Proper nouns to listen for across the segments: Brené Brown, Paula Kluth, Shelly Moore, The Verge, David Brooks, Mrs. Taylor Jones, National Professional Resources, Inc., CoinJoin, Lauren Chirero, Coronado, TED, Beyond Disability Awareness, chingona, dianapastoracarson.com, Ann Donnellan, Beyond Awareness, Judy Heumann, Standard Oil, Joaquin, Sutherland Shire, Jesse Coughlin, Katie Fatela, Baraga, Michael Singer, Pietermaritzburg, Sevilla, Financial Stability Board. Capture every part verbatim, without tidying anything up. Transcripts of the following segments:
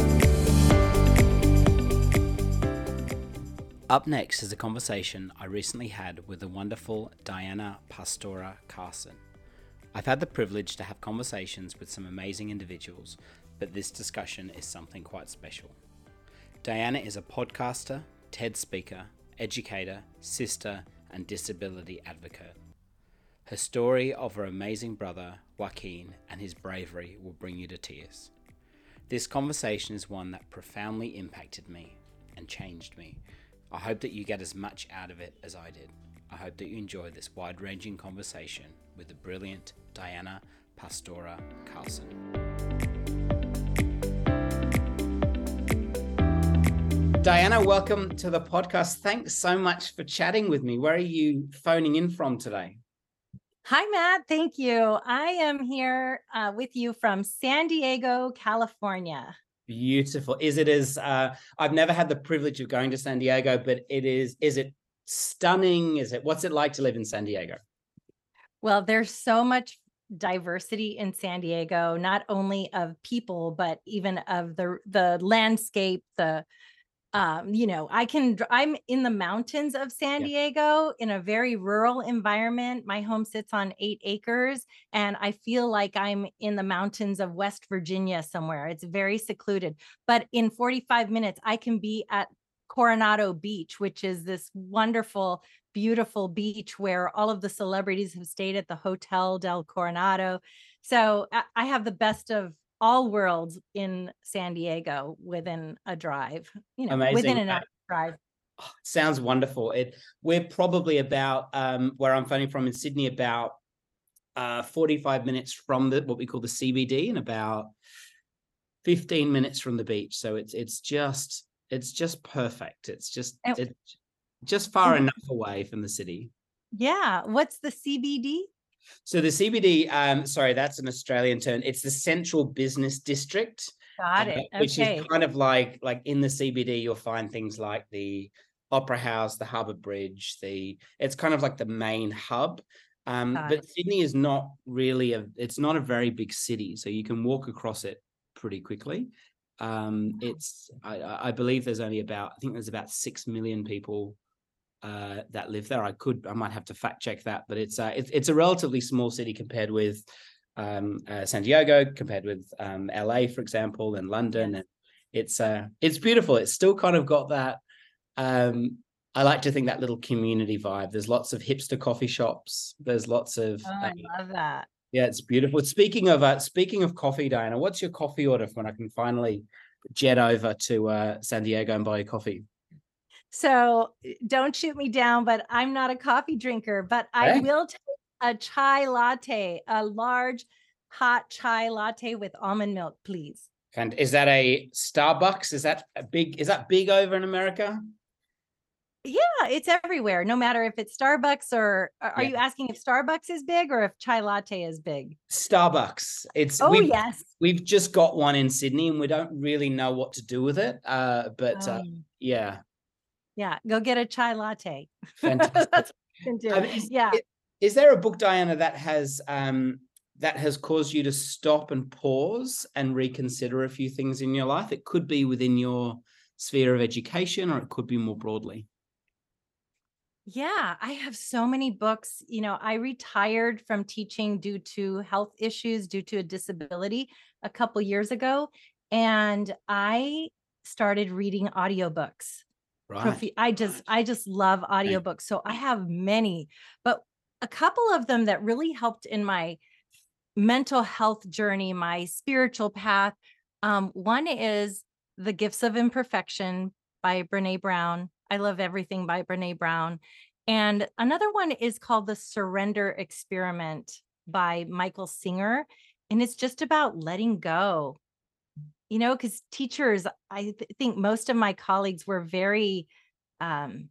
Up next is a conversation I recently had with the wonderful Diana Pastora Carson. I've had the privilege to have conversations with some amazing individuals, but this discussion is something quite special. Diana is a podcaster, TED speaker, educator, sister, and disability advocate. Her story of her amazing brother, Joaquin, and his bravery will bring you to tears. This conversation is one that profoundly impacted me and changed me. I hope that you get as much out of it as I did. I hope that you enjoy this wide-ranging conversation with the brilliant Diana Pastora Carson. Diana, welcome to the podcast. Thanks so much for chatting with me. Where are you phoning in from today? Hi, Matt. Thank you. I am here uh, with you from San Diego, California. Beautiful. Is it as, uh, I've never had the privilege of going to San Diego, but it is, is it stunning? Is it, what's it like to live in San Diego? Well, there's so much diversity in San Diego, not only of people, but even of the the landscape, the Um, you know, I can, I'm in the mountains of San Diego in a very rural environment. My home sits on eight acres and I feel like I'm in the mountains of West Virginia somewhere. It's very secluded, but in forty-five minutes, I can be at Coronado Beach, which is this wonderful, beautiful beach where all of the celebrities have stayed at the Hotel del Coronado. So I have the best of all worlds in San Diego within a drive, you know, Amazing. within an hour drive. Oh, sounds wonderful. It we're probably about um, where I'm phoning from in Sydney, about uh, forty-five minutes from the what we call the C B D, and about fifteen minutes from the beach. So it's it's just it's just perfect. It's just and, it's just far and, enough away from the city. Yeah. What's the C B D? So the C B D, um, sorry, that's an Australian term. It's the Central Business District. Got it. Uh, which okay. is kind of like, like in the C B D, you'll find things like the Opera House, the Harbour Bridge, the, it's kind of like the main hub. Um, but it. Sydney is not really a, it's not a very big city. So you can walk across it pretty quickly. Um, it's, I, I believe there's only about, I think there's about six million people Uh, that live there. I could, I might have to fact check that, but it's uh, it's, it's a relatively small city compared with um, uh, San Diego, compared with um, L A, for example, and London. And it's uh, it's beautiful. It's still kind of got that. Um, I like to think that little community vibe. There's lots of hipster coffee shops. There's lots of. Oh, I uh, love that. Yeah, it's beautiful. Speaking of uh, speaking of coffee, Diana, what's your coffee order for when I can finally jet over to uh, San Diego and buy a coffee? So don't shoot me down, but I'm not a coffee drinker, but I hey. will take a chai latte, a large hot chai latte with almond milk, please. And is that a Starbucks? Is that a big, is that big over in America? Yeah, it's everywhere. No matter if it's Starbucks or are yeah. you asking if Starbucks is big or if chai latte is big? Starbucks. It's, oh, we've, yes. We've just got one in Sydney and we don't really know what to do with it. Uh, but um, uh, yeah. Yeah, go get a chai latte. Fantastic. That's what you can do. I mean, is, yeah. Is, is there a book, Diana, that has um, that has caused you to stop and pause and reconsider a few things in your life? It could be within your sphere of education, or it could be more broadly. Yeah, I have so many books. You know, I retired from teaching due to health issues, due to a disability, a couple years ago, and I started reading audiobooks. Right. I just, I just love audiobooks. So I have many, but a couple of them that really helped in my mental health journey, my spiritual path. Um, one is The Gifts of Imperfection by Brené Brown. I love everything by Brené Brown. And another one is called The Surrender Experiment by Michael Singer. And it's just about letting go. you know, because teachers, I th- think most of my colleagues were very, um,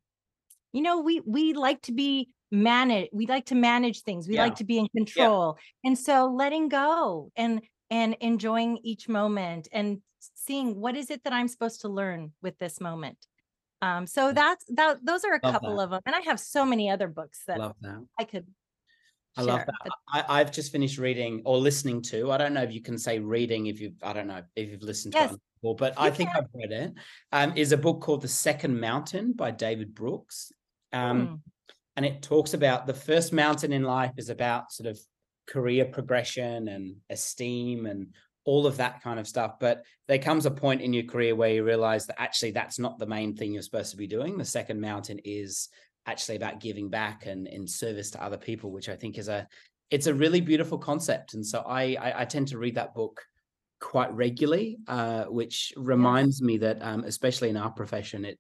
you know, we we like to be manage, we like to manage things, we yeah. like to be in control, yeah. and so letting go and and enjoying each moment and seeing what is it that I'm supposed to learn with this moment. Um, so that's that. Those are a love couple that. Of them, and I have so many other books that, love that. I could. I sure. love that. I, I've just finished reading or listening to, I don't know if you can say reading if you've, I don't know if you've listened yes. to it before, but you I think can. I've read it, um, is a book called The Second Mountain by David Brooks. Um, mm. And it talks about the first mountain in life is about sort of career progression and esteem and all of that kind of stuff. But there comes a point in your career where you realize that actually that's not the main thing you're supposed to be doing. The second mountain is actually about giving back and in service to other people, which I think is a, it's a really beautiful concept. And so I, I, I tend to read that book quite regularly, uh, which reminds me that, um, especially in our profession, it,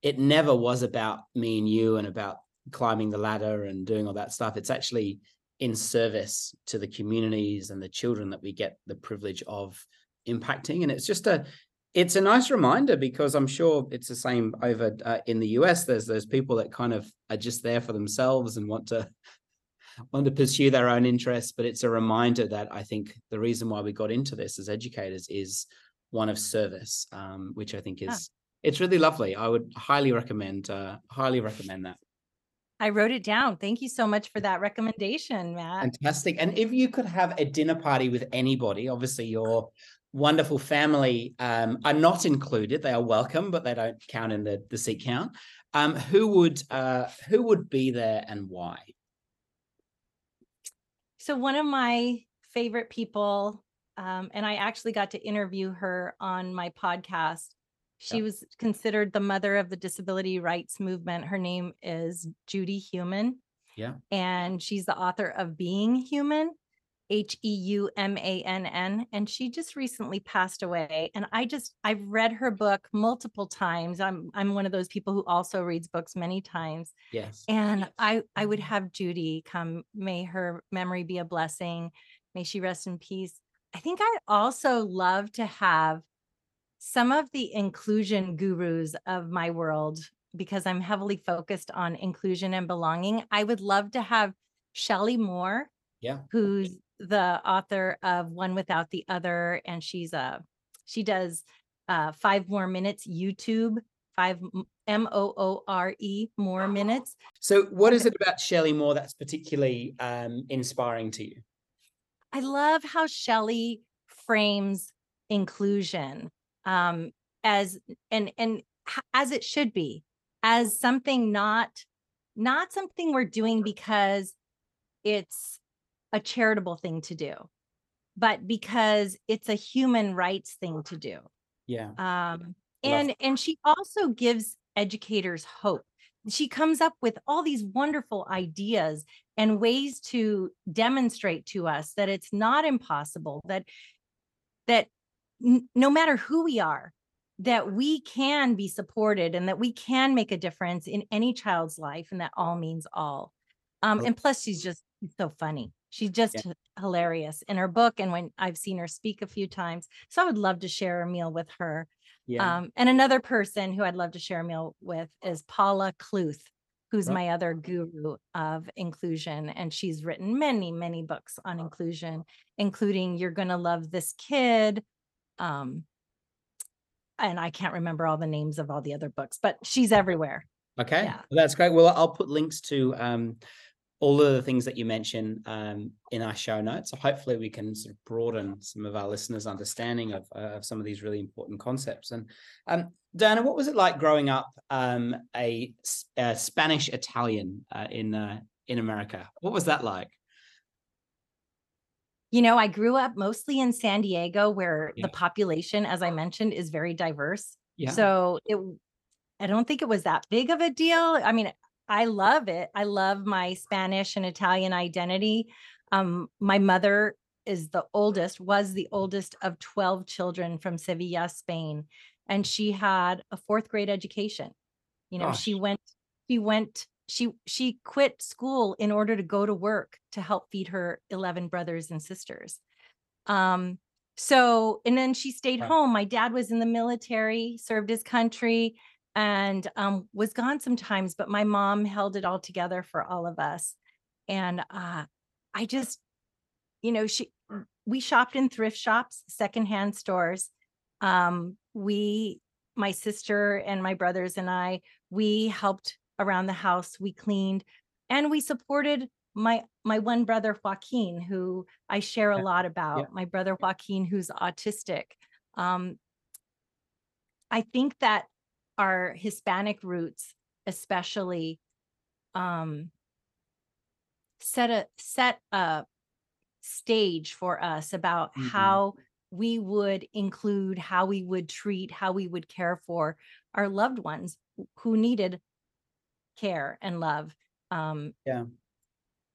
it never was about me and you and about climbing the ladder and doing all that stuff. It's actually in service to the communities and the children that we get the privilege of impacting. And it's just a, it's a nice reminder, because I'm sure it's the same over uh, in the U S. There's those people that kind of are just there for themselves and want to want to pursue their own interests. But it's a reminder that I think the reason why we got into this as educators is one of service, um, which I think is yeah. it's really lovely. I would highly recommend uh, highly recommend that. I wrote it down. Thank you so much for that recommendation, Matt. Fantastic. And if you could have a dinner party with anybody, obviously you're wonderful family um, are not included. They are welcome, but they don't count in the, the seat count. Um, who would uh, who would be there and why? So one of my favorite people, um, and I actually got to interview her on my podcast. She yeah. was considered the mother of the disability rights movement. Her name is Judy Heumann. Yeah. And she's the author of Being Human. H E U M A N N, and she just recently passed away. And I just, I've read her book multiple times. I'm I'm one of those people who also reads books many times. Yes. And yes. I, I would have Judy come. May her memory be a blessing. May she rest in peace. I think I'd also love to have some of the inclusion gurus of my world, because I'm heavily focused on inclusion and belonging. I would love to have Shelly Moore, yeah. who's the author of One Without the Other, and she's a she does uh Five More Minutes YouTube, five M O O R E More Minutes. So what is it about Shelly Moore that's particularly um inspiring to you? I love how Shelly frames inclusion um as and and as it should be, as something not not something we're doing because it's a charitable thing to do, but because it's a human rights thing to do. Yeah. Um, and, Love. and she also gives educators hope. She comes up with all these wonderful ideas and ways to demonstrate to us that it's not impossible, that, that n- no matter who we are, that we can be supported and that we can make a difference in any child's life, and that all means all. Um, and plus she's just so funny. She's just yeah. hilarious in her book, and when I've seen her speak a few times. So I would love to share a meal with her. Yeah. Um, and another person who I'd love to share a meal with is Paula Kluth, who's right. my other guru of inclusion. And she's written many, many books on inclusion, including You're Gonna Love This Kid. Um, and I can't remember all the names of all the other books, but she's everywhere. Okay, yeah. Well, that's great. Well, I'll put links to... Um, all of the things that you mentioned um, in our show notes. So hopefully we can sort of broaden some of our listeners' understanding of, uh, of some of these really important concepts. And um, Diana, what was it like growing up um, a, a Spanish Italian uh, in uh, in America? What was that like? You know, I grew up mostly in San Diego, where yeah. the population, as I mentioned, is very diverse. Yeah. So it, I don't think it was that big of a deal. I mean, I love it. I love my Spanish and Italian identity. Um, my mother is the oldest, was the oldest of twelve children from Sevilla, Spain. And she had a fourth grade education. You know, Gosh. she went, she went, she, she quit school in order to go to work to help feed her eleven brothers and sisters. Um, So, and then she stayed wow. home. My dad was in the military, served his country, and um, was gone sometimes, but my mom held it all together for all of us. And uh, I just, you know, she, we shopped in thrift shops, secondhand stores. Um, we, my sister and my brothers and I, we helped around the house. We cleaned, and we supported my, my one brother, Joaquin, who I share a lot about. Yeah. My brother, Joaquin, who's autistic. Um, I think that our Hispanic roots, especially, um, set a, set a stage for us about mm-hmm. how we would include, how we would treat, how we would care for our loved ones who needed care and love. Um, yeah.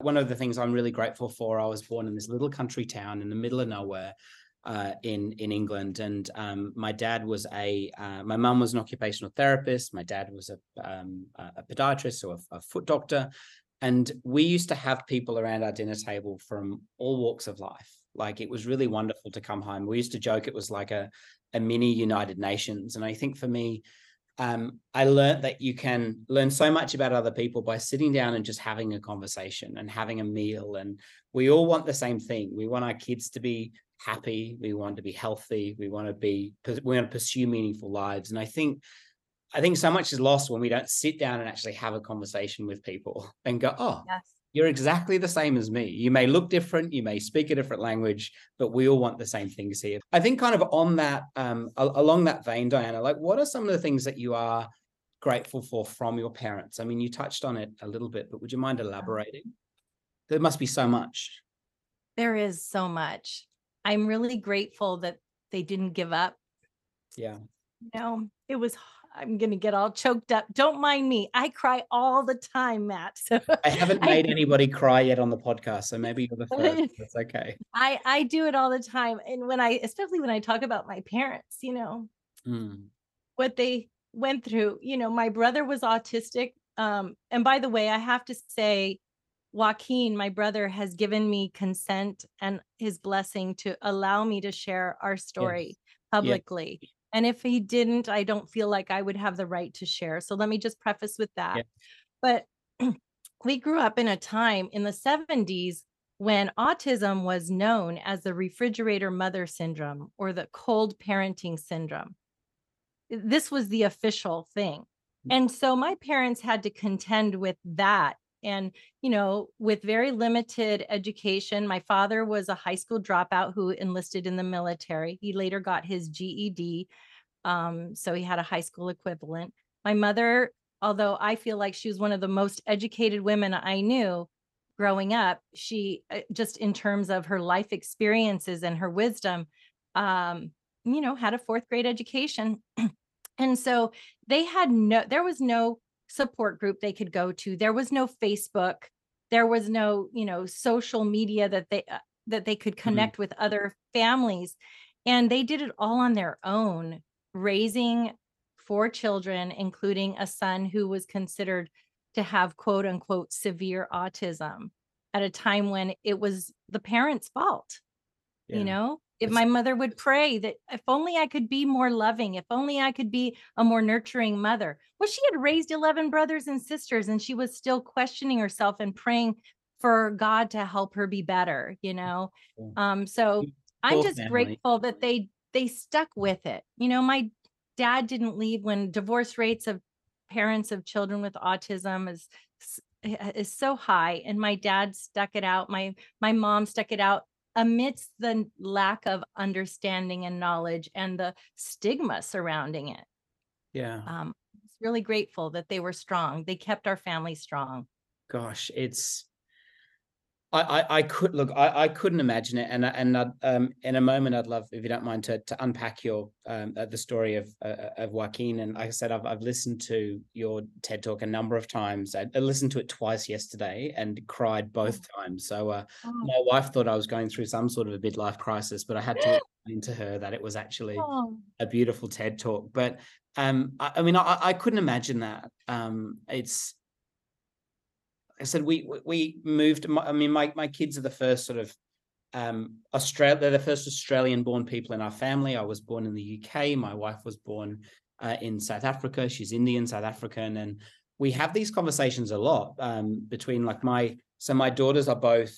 One of the things I'm really grateful for, I was born in this little country town in the middle of nowhere uh, in, in England. And um, my dad was a, uh, my mum was an occupational therapist. My dad was a, um, a podiatrist or a, a foot doctor. And we used to have people around our dinner table from all walks of life. Like, it was really wonderful to come home. We used to joke it was like a, a mini United Nations. And I think for me, Um, I learned that you can learn so much about other people by sitting down and just having a conversation and having a meal. And we all want the same thing. We want our kids to be happy. We want to be healthy. We want to be, we want to pursue meaningful lives. And I think, I think so much is lost when we don't sit down and actually have a conversation with people and go, oh, yes. You're exactly the same as me. You may look different, you may speak a different language, but we all want the same things here. I think kind of on that, um, along that vein, Diana, like, what are some of the things that you are grateful for from your parents? I mean, you touched on it a little bit, but would you mind elaborating? There must be so much. There is so much. I'm really grateful that they didn't give up. Yeah. You know, it was hard. I'm going to get all choked up. Don't mind me. I cry all the time, Matt. So I haven't made I, anybody cry yet on the podcast. So maybe you're the first. That's okay. I, I do it all the time. And when I, especially when I talk about my parents, you know, mm. what they went through, you know, my brother was autistic. Um, and by the way, I have to say, Joaquin, my brother, has given me consent and his blessing to allow me to share our story yes. publicly. Yes. And if he didn't, I don't feel like I would have the right to share. So let me just preface with that. Yeah. But we grew up in a time in the seventies when autism was known as the refrigerator mother syndrome or the cold parenting syndrome. This was the official thing. And so my parents had to contend with that. And, you know, with very limited education, my father was a high school dropout who enlisted in the military. He later got his G E D. Um, so he had a high school equivalent. My mother, although I feel like she was one of the most educated women I knew growing up, she just in terms of her life experiences and her wisdom, um, you know, had a fourth grade education. And so they had no, there was no support group they could go to. There was no Facebook. There was no, you know, social media that they uh, that they could connect mm-hmm. with other families. And they did it all on their own, raising four children, including a son who was considered to have quote unquote severe autism at a time when it was the parents' fault. Yeah. You know, if my mother would pray that if only I could be more loving, if only I could be a more nurturing mother. Well, she had raised eleven brothers and sisters, and she was still questioning herself and praying for God to help her be better, you know? Um, so I'm just grateful that they, they stuck with it. You know, my dad didn't leave when divorce rates of parents of children with autism is, is so high. And my dad stuck it out. My, my mom stuck it out. Amidst the lack of understanding and knowledge and the stigma surrounding it. Yeah. Um, it's really grateful that they were strong. They kept our family strong. Gosh, it's, I, I, I could look, I, I couldn't imagine it. And, and, I'd, um, in a moment, I'd love, if you don't mind, to, to unpack your, um, uh, the story of, uh, of Joaquin. And like I said, I've, I've listened to your TED Talk a number of times. I, I listened to it twice yesterday and cried both times. So, uh, oh. my wife thought I was going through some sort of a midlife crisis, but I had to explain to her that it was actually oh. a beautiful TED Talk. But, um, I, I mean, I, I couldn't imagine that. Um, it's, I said, we we moved, I mean, my, my kids are the first sort of Um, Australia, they're the first Australian-born people in our family. I was born in the U K. My wife was born uh, in South Africa. She's Indian, South African, and we have these conversations a lot um, between like my. So my daughters are both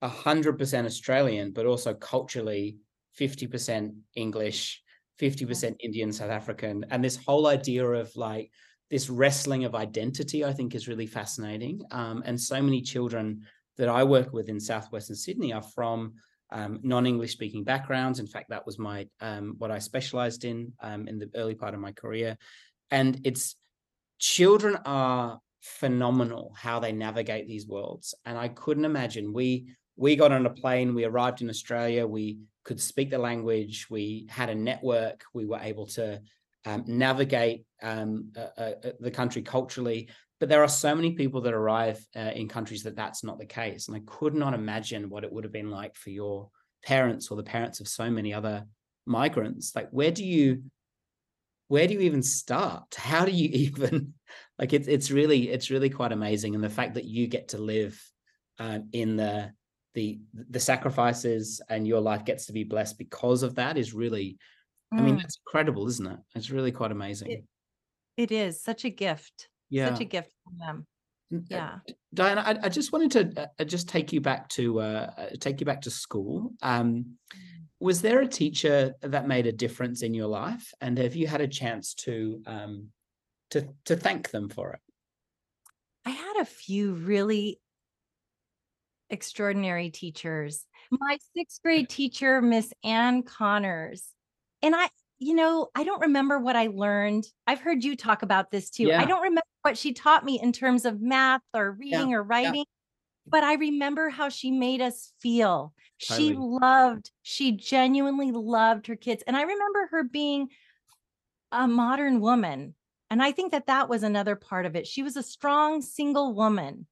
one hundred percent Australian, but also culturally fifty percent English, fifty percent Indian, South African, and this whole idea of like this wrestling of identity, I think, is really fascinating. Um, and so many children that I work with in Southwestern Sydney are from um, non-English speaking backgrounds. In fact, that was my um, what I specialized in um, in the early part of my career. And it's children are phenomenal how they navigate these worlds. And I couldn't imagine we we got on a plane, we arrived in Australia, we could speak the language, we had a network, we were able to um, navigate um, uh, uh, the country culturally. But there are so many people that arrive uh, in countries that that's not the case. And I could not imagine what it would have been like for your parents or the parents of so many other migrants. Like, where do you, where do you even start? How do you even, like, it's, it's really, it's really quite amazing. And the fact that you get to live uh, in the, the, the sacrifices and your life gets to be blessed because of that is really, mm. I mean, that's incredible, isn't it? It's really quite amazing. It, it is such a gift. Yeah. Such a gift from them. Yeah. Diana, I, I just wanted to uh, just take you back to uh, take you back to school. Um, was there a teacher that made a difference in your life, and have you had a chance to um, to to thank them for it? I had a few really extraordinary teachers. My sixth grade teacher, Miss Ann Connors, and I. You know, I don't remember what I learned. I've heard you talk about this too. Yeah. I don't remember what she taught me in terms of math or reading yeah. or writing, yeah. but I remember how she made us feel. Totally. She loved, she genuinely loved her kids. And I remember her being a modern woman. And I think that that was another part of it. She was a strong single woman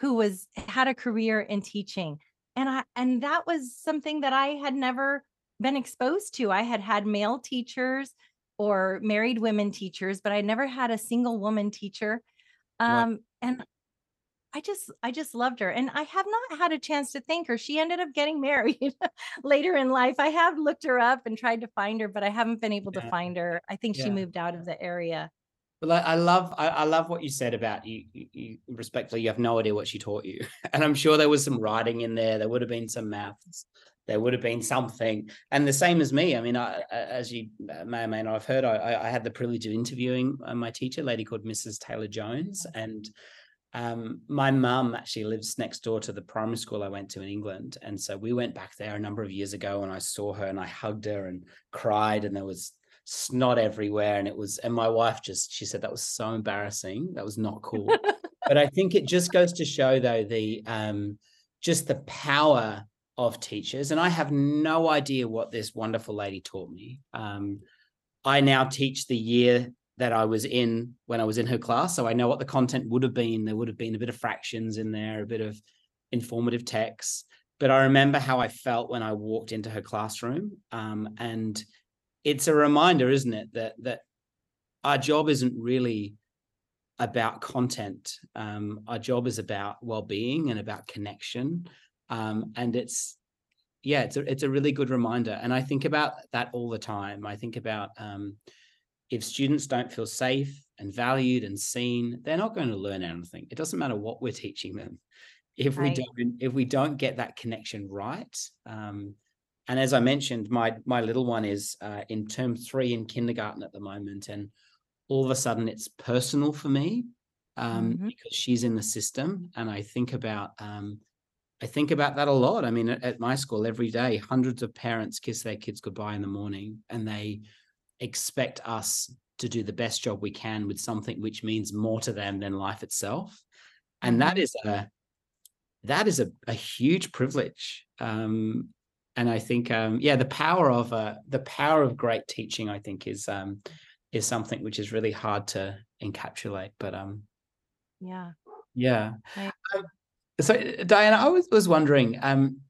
who was, had a career in teaching. And I, and that was something that I had never been exposed to. I had had male teachers or married women teachers, but I never had a single woman teacher. Um, wow. And I just, I just loved her. And I have not had a chance to thank her. She ended up getting married later in life. I have looked her up and tried to find her, but I haven't been able yeah. to find her. I think yeah. she moved out of the area. Well, I, I love, I, I love what you said about you, you, you. Respectfully, you have no idea what she taught you. And I'm sure there was some writing in there. There would have been some maths. There would have been something. And the same as me. I mean, I, as you may or may not have heard, I, I had the privilege of interviewing my teacher, a lady called Missus Taylor Jones. And um, my mum actually lives next door to the primary school I went to in England. And so we went back there a number of years ago and I saw her and I hugged her and cried and there was snot everywhere. And it was, and my wife just, she said, that was so embarrassing. That was not cool. But I think it just goes to show though, the um, just the power of teachers. And I have no idea what this wonderful lady taught me. Um, I now teach the year that I was in when I was in her class. So I know what the content would have been. There would have been a bit of fractions in there, a bit of informative text. But I remember how I felt when I walked into her classroom. Um, and it's a reminder, isn't it, that that our job isn't really about content. Um, our job is about well-being and about connection. Um, and it's, yeah, it's a, it's a really good reminder. And I think about that all the time. I think about um, if students don't feel safe and valued and seen, they're not going to learn anything. It doesn't matter what we're teaching them. If right. we don't, if we don't get that connection right. Um, and as I mentioned, my, my little one is uh, in term three in kindergarten at the moment. And all of a sudden it's personal for me um, mm-hmm. because she's in the system. And I think about, um, I think about that a lot. I mean, at my school every day, hundreds of parents kiss their kids goodbye in the morning and they expect us to do the best job we can with something which means more to them than life itself. And that is a, that is a, a huge privilege. Um, and I think, um, yeah, the power of, uh, the power of great teaching, I think is, um, is something which is really hard to encapsulate, but, um, yeah. Yeah. I- um, So, Diana, I was, was wondering, um,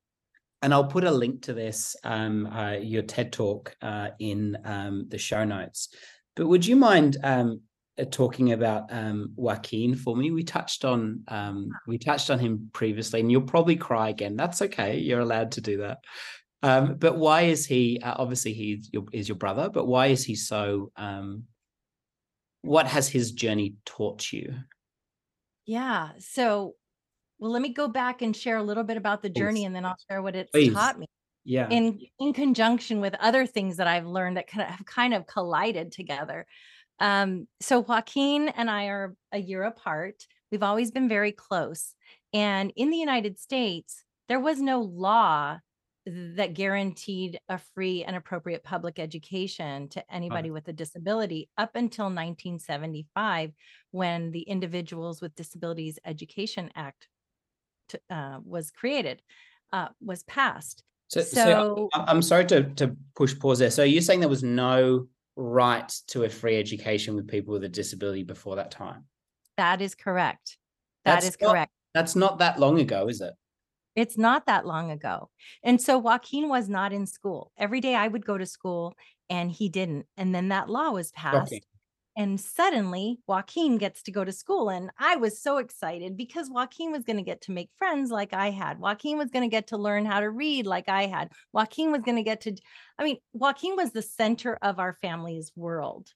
and I'll put a link to this, um, uh, your TED Talk uh, in um, the show notes, but would you mind um, talking about um, Joaquin for me. We touched on um, we touched on him previously, and you'll probably cry again. That's okay. You're allowed to do that. Um, but why is he? Uh, obviously, he your, is your brother. But why is he so? Um, what has his journey taught you? Yeah. So, well, let me go back and share a little bit about the journey, Please. and then I'll share what it's Please. taught me. Yeah. In in conjunction with other things that I've learned that kind of have kind of collided together. Um, so Joaquin and I are a year apart. We've always been very close. And in the United States, there was no law that guaranteed a free and appropriate public education to anybody oh. with a disability up until nineteen seventy-five, when the Individuals with Disabilities Education Act to, uh, was created, uh, was passed. So, so, so I'm sorry to, to push pause there. So you're saying there was no right to a free education with people with a disability before that time? That is correct. That that's is not, correct. That's not that long ago, is it? It's not that long ago. And so Joaquin was not in school. Every day I would go to school and he didn't. And then that law was passed. Okay. And suddenly Joaquin gets to go to school. And I was so excited because Joaquin was going to get to make friends like I had. Joaquin was going to get to learn how to read like I had. Joaquin was going to get to, I mean, Joaquin was the center of our family's world.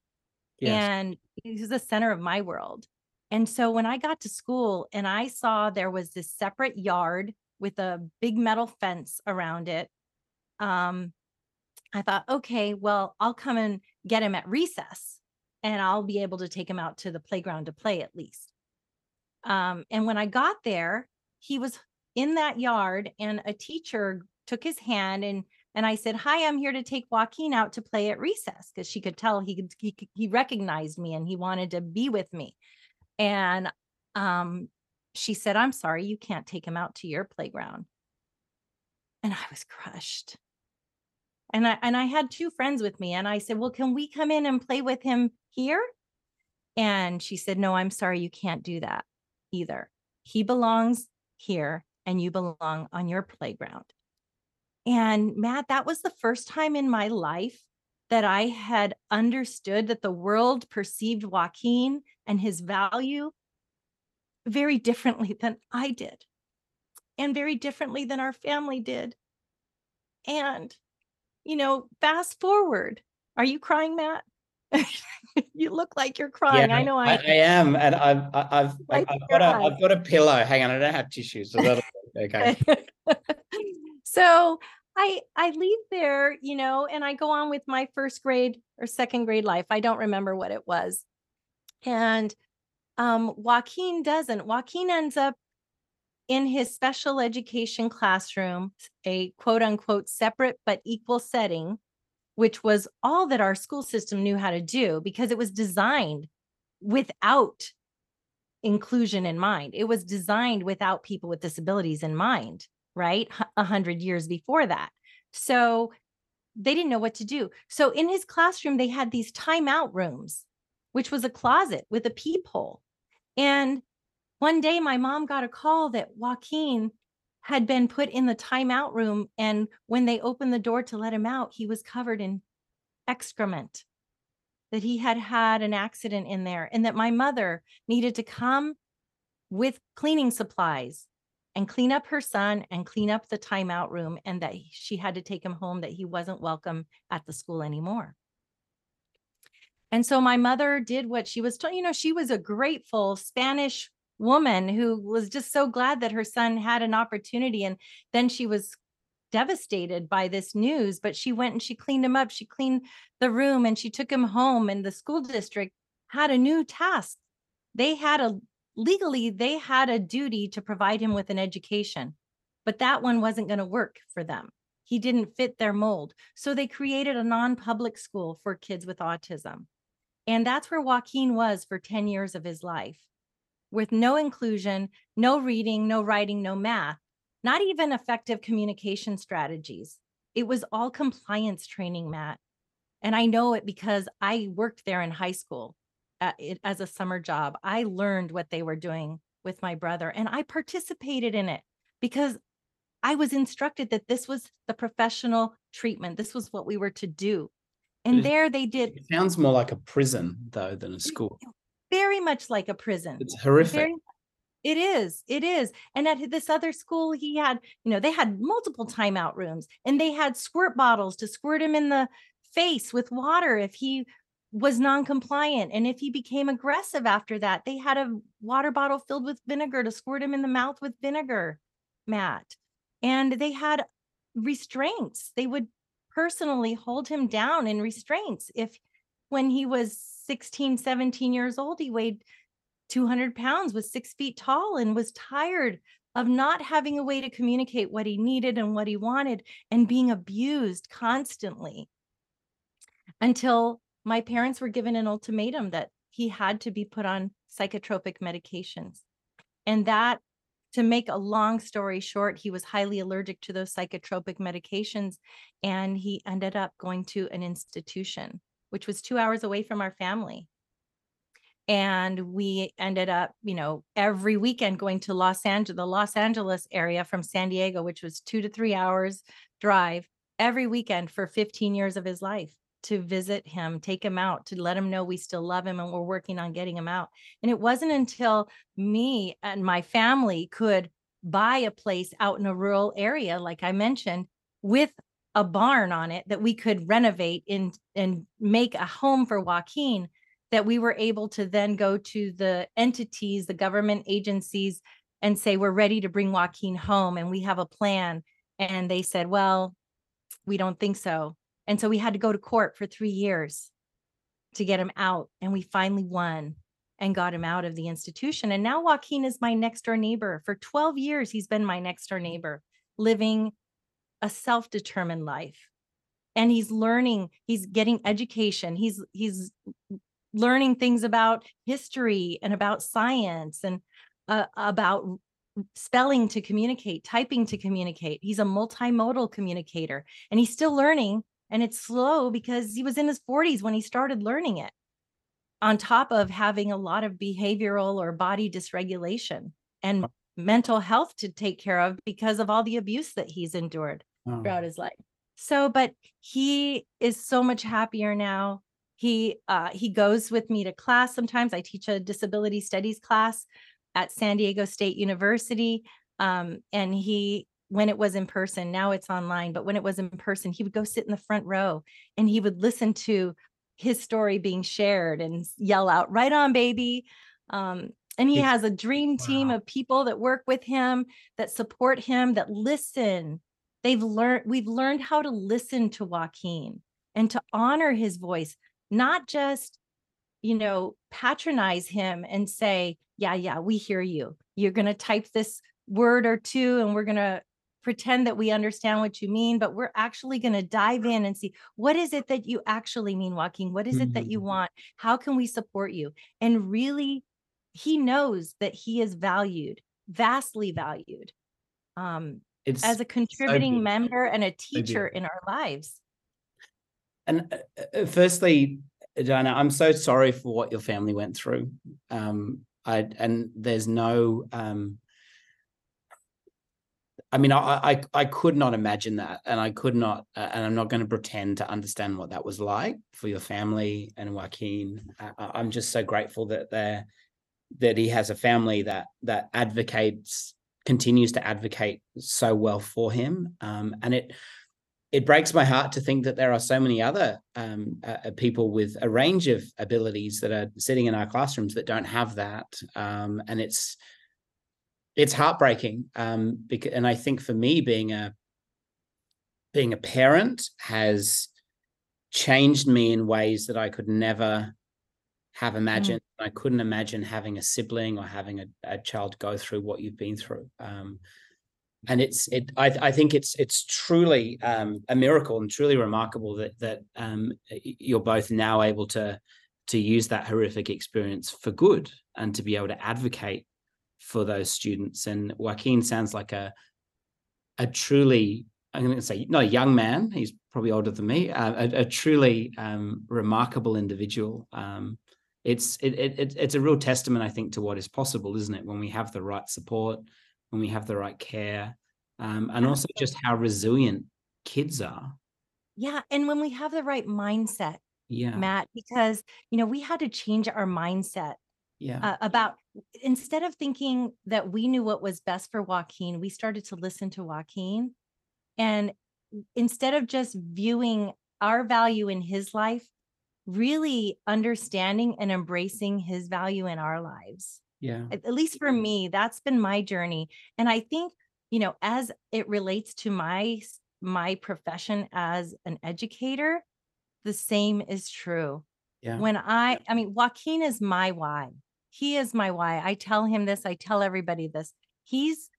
Yes. And he was the center of my world. And so when I got to school and I saw there was this separate yard with a big metal fence around it, um, I thought, okay, well, I'll come and get him at recess. And I'll be able to take him out to the playground to play at least. Um, and when I got there, he was in that yard and a teacher took his hand and and I said, hi, I'm here to take Joaquin out to play at recess, because she could tell he, he he recognized me and he wanted to be with me. And um, she said, I'm sorry, you can't take him out to your playground. And I was crushed. And I and I had two friends with me and I said, well, can we come in and play with him here? And she said, no, I'm sorry, you can't do that either. He belongs here and you belong on your playground. And Matt, that was the first time in my life that I had understood that the world perceived Joaquin and his value very differently than I did, and very differently than our family did. And you know, fast forward. Are you crying, Matt? You look like you're crying. Yeah, I know I, I am. And I've I've I've, I've got a I've got a pillow. Hang on, I don't have tissues. So that'll, okay. So I I leave there, you know, and I go on with my first grade or second grade life. I don't remember what it was. And um, Joaquin doesn't. Joaquin ends up in his special education classroom, a quote unquote separate but equal setting, which was all that our school system knew how to do because it was designed without inclusion in mind. It was designed without people with disabilities in mind, right? A hundred years before that. So they didn't know what to do. So in his classroom, they had these timeout rooms, which was a closet with a peephole. And one day, my mom got a call that Joaquin had been put in the timeout room. And when they opened the door to let him out, he was covered in excrement, that he had had an accident in there, and that my mother needed to come with cleaning supplies and clean up her son and clean up the timeout room, and that she had to take him home, that he wasn't welcome at the school anymore. And so my mother did what she was told. You know, she was a grateful Spanish woman who was just so glad that her son had an opportunity. And then she was devastated by this news, but she went and she cleaned him up. She cleaned the room and she took him home, and the school district had a new task. They had a legally, they had a duty to provide him with an education, but that one wasn't going to work for them. He didn't fit their mold. So they created a non-public school for kids with autism. And that's where Joaquin was for ten years of his life, with no inclusion, no reading, no writing, no math, not even effective communication strategies. It was all compliance training, Matt. And I know it because I worked there in high school uh, it, as a summer job. I learned what they were doing with my brother, and I participated in it because I was instructed that this was the professional treatment. This was what we were to do. And it, there they did. It sounds more like a prison, though, than a school. very much like a prison. It's horrific. Very, it is. It is. And at this other school, he had, you know, they had multiple timeout rooms, and they had squirt bottles to squirt him in the face with water if he was non-compliant. And if he became aggressive after that, they had a water bottle filled with vinegar to squirt him in the mouth with vinegar, Matt. And they had restraints. They would personally hold him down in restraints. If when he was sixteen, seventeen years old, he weighed two hundred pounds, was six feet tall, and was tired of not having a way to communicate what he needed and what he wanted, and being abused constantly, until my parents were given an ultimatum that he had to be put on psychotropic medications. And that, to make a long story short, he was highly allergic to those psychotropic medications, and he ended up going to an institution, which was two hours away from our family. And we ended up, you know, every weekend going to Los Angeles, the Los Angeles area from San Diego, which was two to three hours drive every weekend for fifteen years of his life, to visit him, take him out, to let him know we still love him and we're working on getting him out. And it wasn't until me and my family could buy a place out in a rural area, like I mentioned, with a barn on it that we could renovate in and make a home for Joaquin, that we were able to then go to the entities, the government agencies, and say, we're ready to bring Joaquin home and we have a plan. And they said, well, we don't think so. And so we had to go to court for three years to get him out. And we finally won and got him out of the institution. And now Joaquin is my next door neighbor. For twelve years, he's been my next door neighbor, living a self-determined life. And he's learning, he's getting education. He's, he's learning things about history and about science and uh, about spelling to communicate, typing to communicate. He's a multimodal communicator, and he's still learning. And it's slow because he was in his forties when he started learning it, on top of having a lot of behavioral or body dysregulation and oh. mental health to take care of because of all the abuse that he's endured oh. throughout his life. So, but he is so much happier now. He, uh, he goes with me to class. Sometimes I teach a disability studies class at San Diego State University. Um, and he, when it was in person, now it's online, but when it was in person, he would go sit in the front row and he would listen to his story being shared and yell out, right on, baby. Um, and he has a dream team wow. of people that work with him, that support him, that listen. They've learned, we've learned how to listen to Joaquin and to honor his voice, not just, you know, patronize him and say, yeah, yeah, we hear you. You're going to type this word or two and we're going to pretend that we understand what you mean, but we're actually going to dive in and see, what is it that you actually mean, Joaquin? What is mm-hmm. it that you want? How can we support you? And really, he knows that he is valued, vastly valued, um, it's, as a contributing so member and a teacher so in our lives. And uh, firstly, Diana, I'm so sorry for what your family went through. Um, I and there's no... Um, I mean, I, I I could not imagine that, and I could not, uh, and I'm not going to pretend to understand what that was like for your family and Joaquin. I, I'm just so grateful that they're, that he has a family that that advocates, continues to advocate so well for him, um, and it it breaks my heart to think that there are so many other um, uh, people with a range of abilities that are sitting in our classrooms that don't have that, um, and it's. It's heartbreaking, um, because, and I think for me, being a being a parent has changed me in ways that I could never have imagined. Mm. I couldn't imagine having a sibling or having a, a child go through what you've been through, um, and it's it. I, I think it's it's truly um, a miracle and truly remarkable that that um, you're both now able to to use that horrific experience for good and to be able to advocate for those students. And Joaquin sounds like a a truly, I'm going to say, not a young man, he's probably older than me, uh, a, a truly um, remarkable individual. Um, it's it, it it's a real testament, I think, to what is possible, isn't it? When we have the right support, when we have the right care, um, and also just how resilient kids are. Yeah, and when we have the right mindset, yeah. Matt, because, you know, we had to change our mindset yeah. uh, about, instead of thinking that we knew what was best for Joaquin, we started to listen to Joaquin. And instead of just viewing our value in his life, really understanding and embracing his value in our lives. Yeah. At, at least for me, that's been my journey. And I think, you know, as it relates to my, my profession as an educator, the same is true. Yeah. When I, I mean, Joaquin is my why. He is my why. I tell him this, I tell everybody this. He's,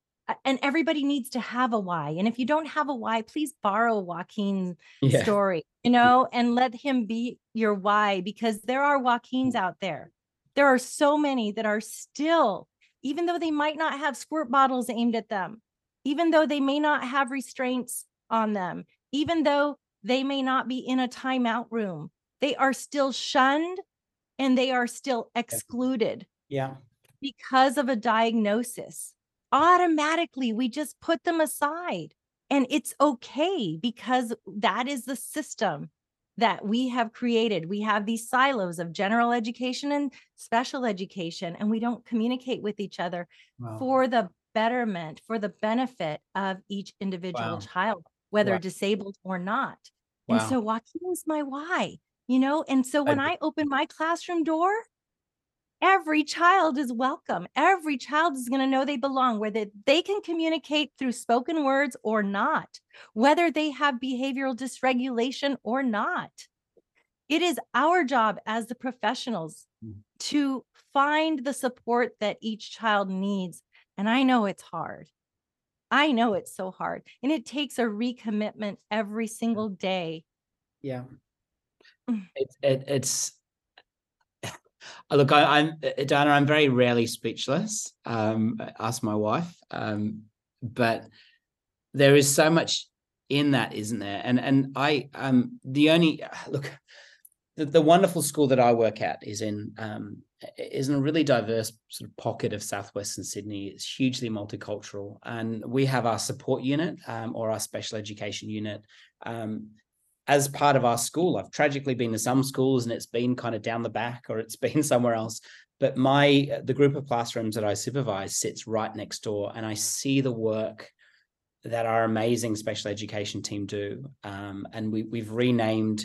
and everybody needs to have a why. And if you don't have a why, please borrow Joaquin's yeah. story, you know, and let him be your why, because there are Joaquins out there. There are so many that are still, even though they might not have squirt bottles aimed at them, even though they may not have restraints on them, even though they may not be in a timeout room, they are still shunned and they are still excluded. Yeah. Because of a diagnosis. Automatically, we just put them aside, and it's okay, because that is the system that we have created. We have these silos of general education and special education, and we don't communicate with each other wow. for the betterment, for the benefit of each individual wow. child, whether wow. disabled or not. Wow. And so Joaquin is my why. You know, and so when I, I open my classroom door, every child is welcome. Every child is going to know they belong, whether they can communicate through spoken words or not, whether they have behavioral dysregulation or not. It is our job as the professionals mm-hmm. to find the support that each child needs. And I know it's hard. I know it's so hard. And it takes a recommitment every single day. Yeah. It, it, it's look, I, I'm Diana. I'm very rarely speechless. Um, ask my wife. Um, but there is so much in that, isn't there? And and I um the only look the, the wonderful school that I work at is in um is in a really diverse sort of pocket of southwestern Sydney. It's hugely multicultural, and we have our support unit um, or our special education unit. Um, As part of our school, I've tragically been to some schools and it's been kind of down the back or it's been somewhere else. But my the group of classrooms that I supervise sits right next door, and I see the work that our amazing special education team do. Um, and we, we've renamed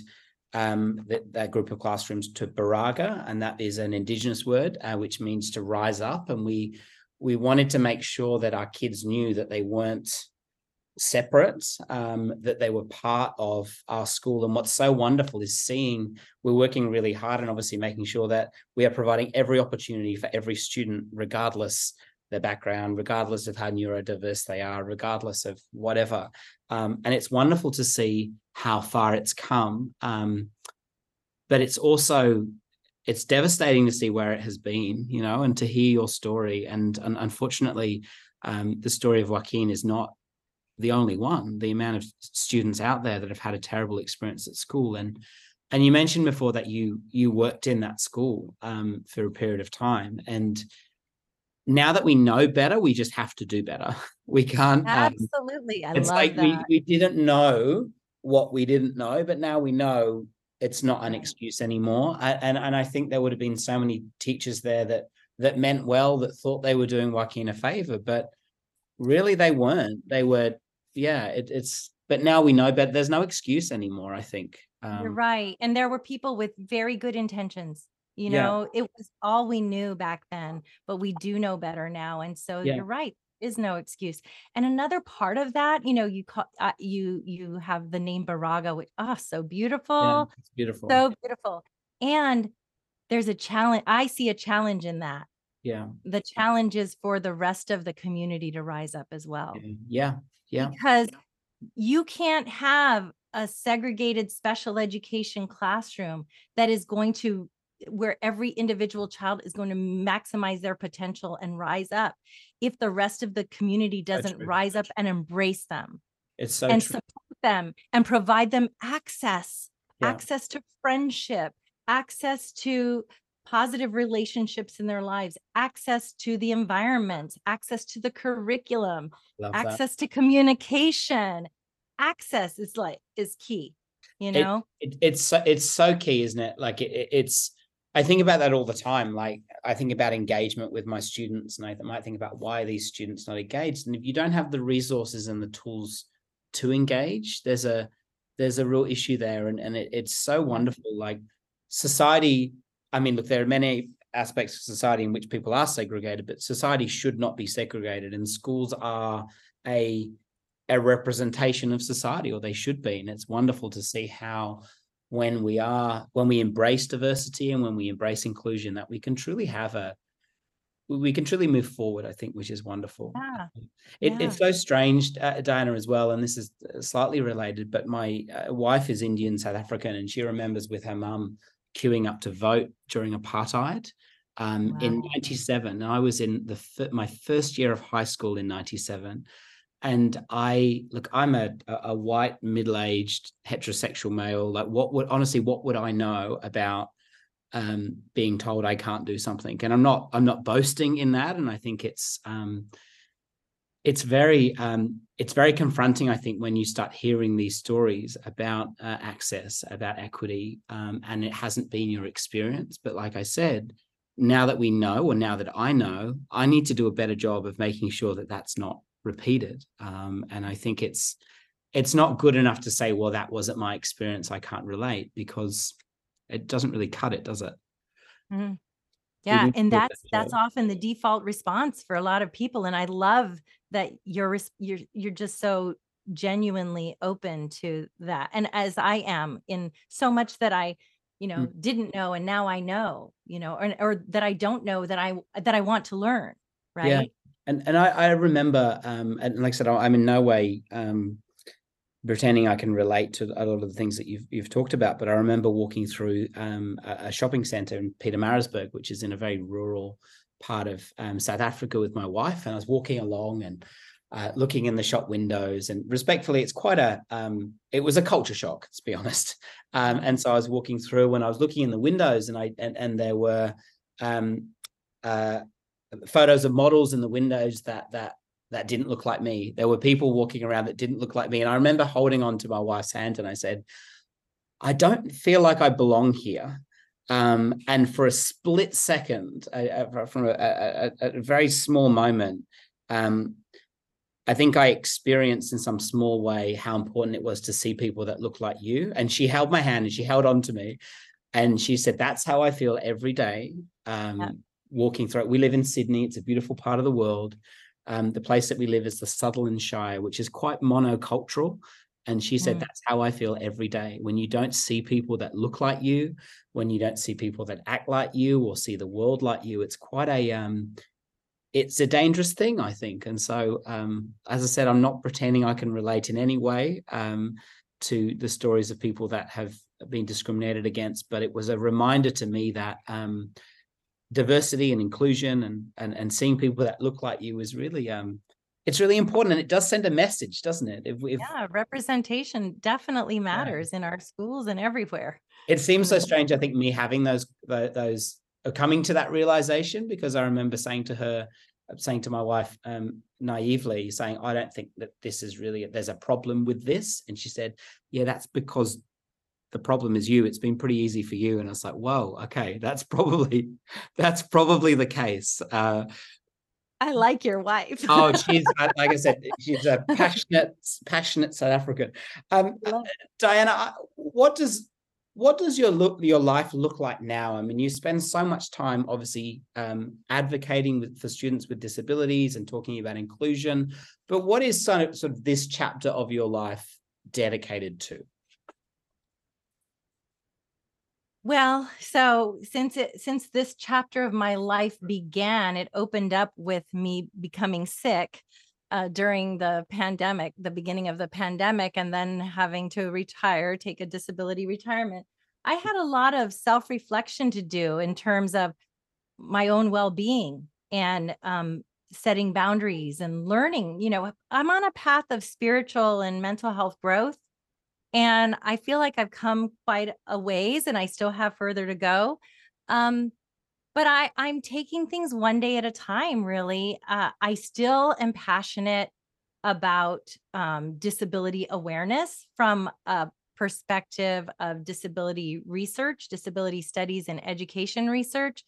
um, the, that group of classrooms to Baraga, and that is an Indigenous word, uh, which means to rise up. And we we wanted to make sure that our kids knew that they weren't separate, um, that they were part of our school. And what's so wonderful is seeing we're working really hard and obviously making sure that we are providing every opportunity for every student, regardless their background, regardless of how neurodiverse they are, regardless of whatever. Um, and it's wonderful to see how far it's come. Um, but it's also, it's devastating to see where it has been, you know, and to hear your story. And, and unfortunately, um, the story of Joaquin is not the only one. The amount of students out there that have had a terrible experience at school. And and you mentioned before that you you worked in that school um, for a period of time. And now that we know better, we just have to do better. We can't. Absolutely. Um, I it's love like that. We, we didn't know what we didn't know, but now we know it's not an excuse anymore. I, and, and I think there would have been so many teachers there that that meant well, that thought they were doing Joaquin a favor, but really they weren't. They were Yeah, it, it's, but now we know, but there's no excuse anymore, I think. Um, You're right. And there were people with very good intentions. You yeah. know, it was all we knew back then, but we do know better now. And so yeah. You're right, there is no excuse. And another part of that, you know, you call, uh, you you have the name Baraga, which, oh, so beautiful. Yeah, it's beautiful. So beautiful. And there's a challenge. I see a challenge in that. Yeah. The challenge is for the rest of the community to rise up as well. Yeah. Yeah. Because you can't have a segregated special education classroom that is going to, where every individual child is going to maximize their potential and rise up, if the rest of the community doesn't so rise up and embrace them it's so and true. Support them and provide them access, yeah. access to friendship, access to positive relationships in their lives, access to the environment, access to the curriculum, Love access that. To communication. Access is like is key, you know. It, it, it's so, it's so key, isn't it? Like it, it's I think about that all the time. Like, I think about engagement with my students, and I might think about why are these students not engaged. And if you don't have the resources and the tools to engage, there's a there's a real issue there. And, and it, it's so wonderful. Like, society, I mean, look, there are many aspects of society in which people are segregated, but society should not be segregated. And schools are a a representation of society, or they should be. And it's wonderful to see how, when we are, when we embrace diversity and when we embrace inclusion, that we can truly have a, we can truly move forward, I think, which is wonderful. Yeah. It, yeah. It's so strange, uh, Diana, as well, and this is slightly related, but my uh, wife is Indian, South African, and she remembers with her mum queuing up to vote during apartheid um, wow. in ninety-seven. I was in the my first year of high school in ninety-seven. And I look, I'm a a white, middle-aged heterosexual male. Like, what would, honestly, what would I know about um, being told I can't do something? And I'm not, I'm not boasting in that. And I think it's, um, it's very, um, it's very confronting, I think, when you start hearing these stories about uh, access, about equity, um, and it hasn't been your experience. But like I said, now that we know, or now that I know, I need to do a better job of making sure that that's not repeated. Um, and I think it's it's not good enough to say, well, that wasn't my experience, I can't relate, because it doesn't really cut it, does it? Mm-hmm. Yeah. And that's that's often the default response for a lot of people. And I love that you're you're you're just so genuinely open to that. And as I am in so much that I, you know, mm-hmm. didn't know, and now I know, you know, or or that I don't know, that I that I want to learn, right? Yeah. And and I, I remember, um, and like I said, I'm in no way um, pretending I can relate to a lot of the things that you've you've talked about, but I remember walking through um, a, a shopping centre in Pietermaritzburg, which is in a very rural part of um, South Africa, with my wife, and I was walking along and uh, looking in the shop windows. And respectfully, it's quite a, um, it was a culture shock, to be honest. Um, and so I was walking through, and I was looking in the windows, and I and, and there were. Um, uh, photos of models in the windows that that that didn't look like me. There were people walking around that didn't look like me. And I remember holding on to my wife's hand and I said, I don't feel like I belong here. Um, and for a split second, uh, from a, a, a very small moment, um, I think I experienced in some small way how important it was to see people that look like you. And she held my hand and she held on to me. And she said, that's how I feel every day. Um, yeah. Walking through it. We live in Sydney. It's a beautiful part of the world. Um, the place that we live is the Sutherland Shire, which is quite monocultural. And she said, mm. that's how I feel every day. When you don't see people that look like you, when you don't see people that act like you or see the world like you, it's quite a, um, it's a dangerous thing, I think. And so, um, as I said, I'm not pretending I can relate in any way um, to the stories of people that have been discriminated against, but it was a reminder to me that, um, diversity and inclusion and, and and seeing people that look like you is really um it's really important, and it does send a message, doesn't it? If, if, yeah, representation definitely matters, yeah. in our schools and everywhere. It seems so strange, I think, me having those those coming to that realization, because I remember saying to her, saying to my wife, um, naively saying, I don't think that this is really there's a problem with this, and she said, yeah, that's because the problem is you. It's been pretty easy for you. And I was like, whoa, okay, that's probably, that's probably the case. Uh, I like your wife. Oh, she's, like I said, she's a passionate, passionate South African. Um, uh, Diana, what does, what does your look, your life look like now? I mean, you spend so much time, obviously, um, advocating with, for students with disabilities and talking about inclusion, but what is sort of, sort of this chapter of your life dedicated to? Well, so since it, since this chapter of my life began, it opened up with me becoming sick uh, during the pandemic, the beginning of the pandemic, and then having to retire, take a disability retirement. I had a lot of self-reflection to do in terms of my own well-being and um, setting boundaries and learning. You know, I'm on a path of spiritual and mental health growth. And I feel like I've come quite a ways, and I still have further to go. Um, but I, I'm taking things one day at a time, really. Uh, I still am passionate about um, disability awareness from a perspective of disability research, disability studies and education research,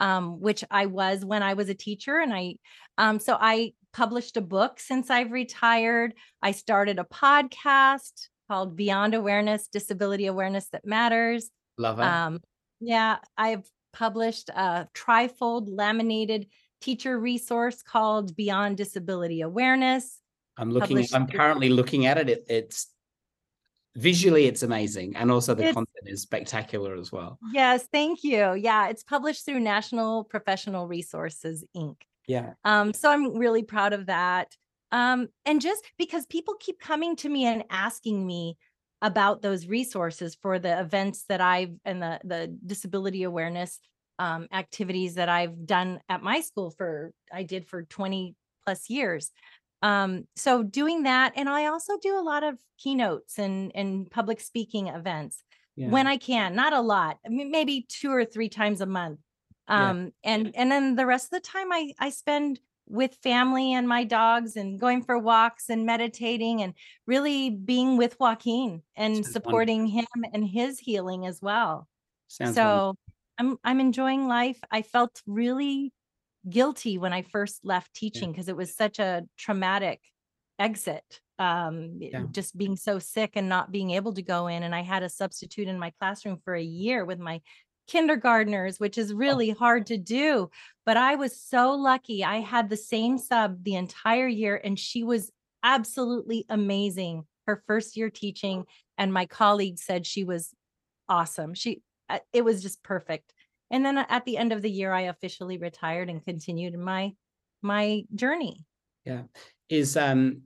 um, which I was when I was a teacher. And I, um, so I published a book since I've retired. I started a podcast called Beyond Awareness, Disability Awareness That Matters. Love it. Um, yeah, I've published a trifold laminated teacher resource called Beyond Disability Awareness. I'm looking, published I'm currently looking at it. it. It's visually, it's amazing. And also the it's, content is spectacular as well. Yes, thank you. Yeah, it's published through National Professional Resources, Incorporated. Yeah. Um, so I'm really proud of that. Um, and just because people keep coming to me and asking me about those resources for the events that I've and the, the disability awareness um, activities that I've done at my school for, I did for twenty plus years. Um, so doing that. And I also do a lot of keynotes and, and public speaking events yeah. when I can, not a lot, maybe two or three times a month. Um, yeah. and, and then the rest of the time I, I spend with family and my dogs and going for walks and meditating and really being with Joaquin and Sounds supporting wonderful. him and his healing as well. Sounds so wonderful. I'm, I'm enjoying life. I felt really guilty when I first left teaching because yeah. it was such a traumatic exit. Um, yeah. Just being so sick and not being able to go in. And I had a substitute in my classroom for a year with my kindergartners, which is really hard to do. But I was so lucky. I had the same sub the entire year, and she was absolutely amazing. Her first year teaching, and my colleague said she was awesome. She, it was just perfect. And then at the end of the year, I officially retired and continued my my journey. Yeah, is um,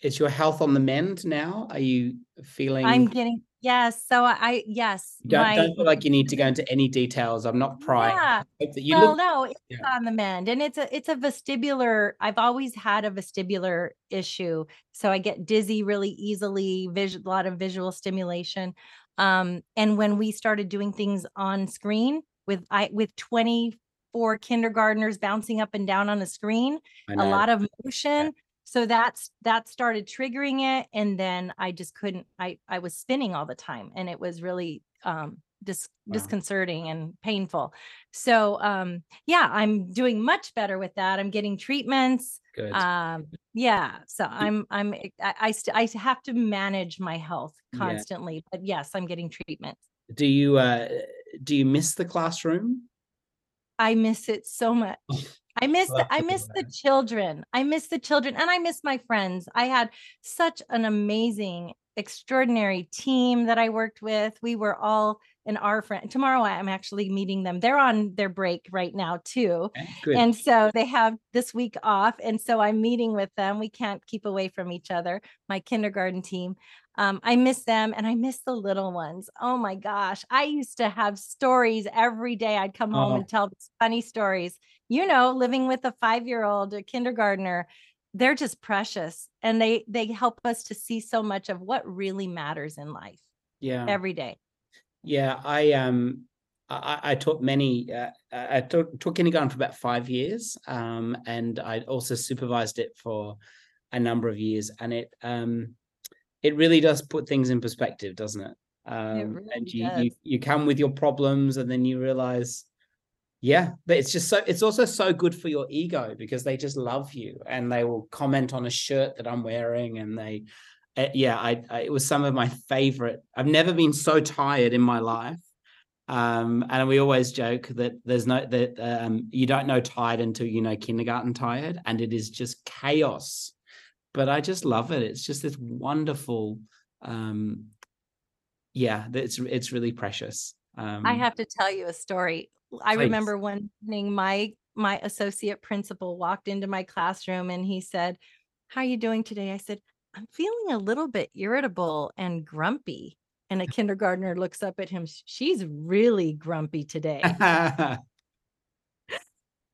is your health on the mend now? Are you feeling? I'm getting. Yes. So I, yes. Don't, my, don't feel like you need to go into any details. I'm not prying. Yeah. You well, look, no, it's yeah. on the mend. And it's a, it's a vestibular, I've always had a vestibular issue. So I get dizzy really easily, visual, a lot of visual stimulation. Um, and when we started doing things on screen with, I, with twenty-four kindergartners bouncing up and down on the screen, a lot of motion. Yeah. So that's, that started triggering it. And then I just couldn't, I, I was spinning all the time and it was really, um, dis, wow. disconcerting and painful. So, um, yeah, I'm doing much better with that. I'm getting treatments. Good. Um, yeah. So I'm, I'm, I, I, st- I have to manage my health constantly, yeah. but yes, I'm getting treatment. Do you, uh, do you miss the classroom? I miss it so much. I miss the, I miss the children. I miss the children and I miss my friends. I had such an amazing, extraordinary team that I worked with. We were all in our friend. Tomorrow I'm actually meeting them. They're on their break right now too. Okay, and so they have this week off. And so I'm meeting with them. We can't keep away from each other. My kindergarten team. Um, I miss them and I miss the little ones. Oh my gosh. I used to have stories every day. I'd come home oh. and tell funny stories, you know, living with a five-year-old, a kindergartner, they're just precious. And they, they help us to see so much of what really matters in life. Yeah. Every day. Yeah. I, um, I, I taught many, uh, I taught, taught kindergarten for about five years. Um, and I also supervised it for a number of years and it, um, it really does put things in perspective, doesn't it? Um, it really and you, does. you you come with your problems and then you realize, yeah, but it's just so, it's also so good for your ego because they just love you and they will comment on a shirt that I'm wearing. And they, uh, yeah, I, I it was some of my favorite. I've never been so tired in my life. Um, and we always joke that there's no, that um, you don't know tired until you know kindergarten tired. And it is just chaos. But I just love it. It's just this wonderful, um, yeah, it's it's really precious. Um, I have to tell you a story. I please. remember one evening, my my associate principal walked into my classroom and he said, "How are you doing today?" I said, "I'm feeling a little bit irritable and grumpy." And a kindergartner looks up at him. "She's really grumpy today."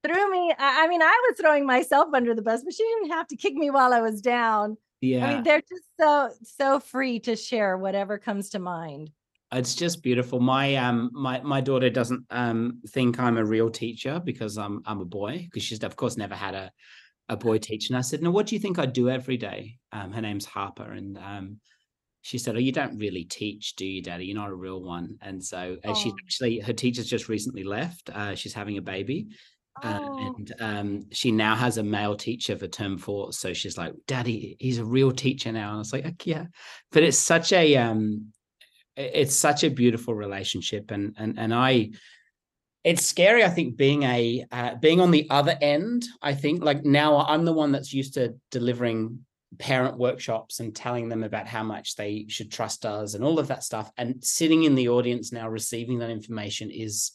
Threw me. I mean, I was throwing myself under the bus, but she didn't have to kick me while I was down. Yeah. I mean, they're just so, so free to share whatever comes to mind. It's just beautiful. My, um, my, my daughter doesn't, um, think I'm a real teacher because I'm, I'm a boy because she's of course never had a, a boy teacher. And I said, "No, what do you think I do every day?" Um, her name's Harper. And, um, she said, oh, you don't really teach, do you, Daddy? You're not a real one. And so uh, oh. she's actually, her teacher's just recently left. Uh, she's having a baby. Oh. Uh, and um, she now has a male teacher for term four. So she's like, Daddy, he's a real teacher now. And I was like, okay, yeah. But it's such a, um, it's such a beautiful relationship. And, and, and I, it's scary, I think, being a uh, being on the other end. I think like now I'm the one that's used to delivering parent workshops and telling them about how much they should trust us and all of that stuff. And sitting in the audience now receiving that information is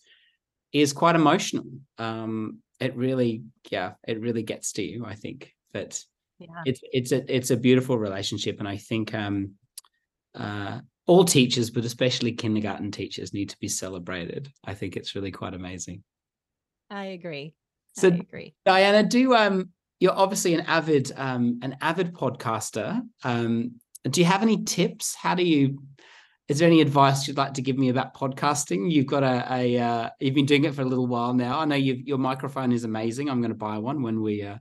is quite emotional. Um, it really, yeah, it really gets to you, I think. But yeah. it's it's a it's a beautiful relationship, and I think um, uh, all teachers, but especially kindergarten teachers, need to be celebrated. I think it's really quite amazing. I agree. I so, agree. Diana, do um, you're obviously an avid um, an avid podcaster. Um, do you have any tips? How do you? Is there any advice you'd like to give me about podcasting? You've got a, a uh, you've been doing it for a little while now. I know you've, your microphone is amazing. I'm going to buy one when we uh,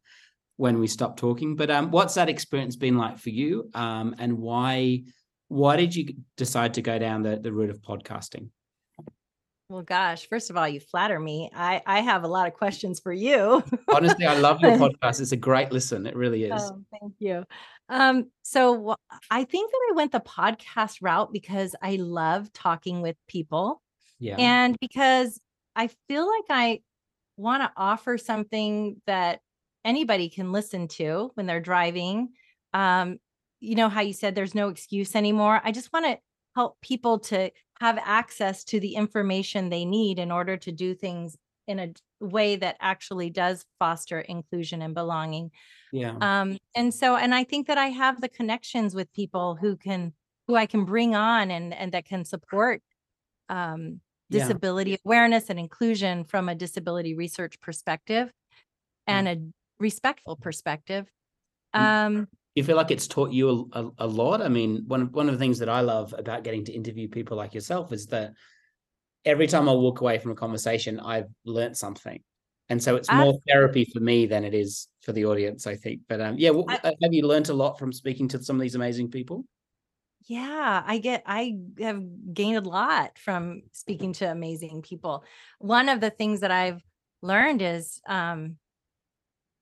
when we stop talking. But um, what's that experience been like for you? Um, and why? Why did you decide to go down the, the route of podcasting? Well, gosh, first of all, you flatter me. I, I have a lot of questions for you. Honestly, I love your podcast. It's a great listen. It really is. Oh, thank you. Um, so I think that I went the podcast route because I love talking with people. Yeah. And because I feel like I want to offer something that anybody can listen to when they're driving. Um, You know how you said there's no excuse anymore. I just want to help people to have access to the information they need in order to do things in a way that actually does foster inclusion and belonging. Yeah. Um, and so, and I think that I have the connections with people who can, who I can bring on and, and that can support um, disability yeah. awareness and inclusion from a disability research perspective and yeah. a respectful perspective. Um, You feel like it's taught you a, a, a lot. I mean, one of, one of the things that I love about getting to interview people like yourself is that every time I walk away from a conversation, I've learned something. And so it's more I, therapy for me than it is for the audience, I think. But um, yeah, what, I, have you learned a lot from speaking to some of these amazing people? Yeah, I get, I have gained a lot from speaking to amazing people. One of the things that I've learned is um,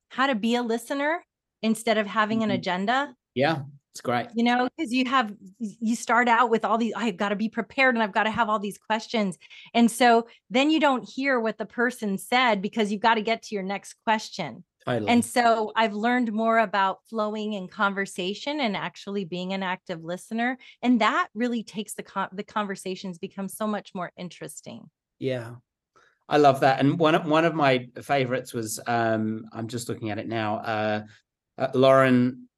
how to be a listener instead of having an agenda. Yeah, it's great. You know, because you have, you start out with all these, I've got to be prepared and I've got to have all these questions. And so then you don't hear what the person said because you've got to get to your next question. Totally. And so I've learned more about flowing in conversation and actually being an active listener. And that really takes the, con- the conversations become so much more interesting. Yeah. I love that. And one, one of my favorites was, um, I'm just looking at it now, uh, Uh, Lauren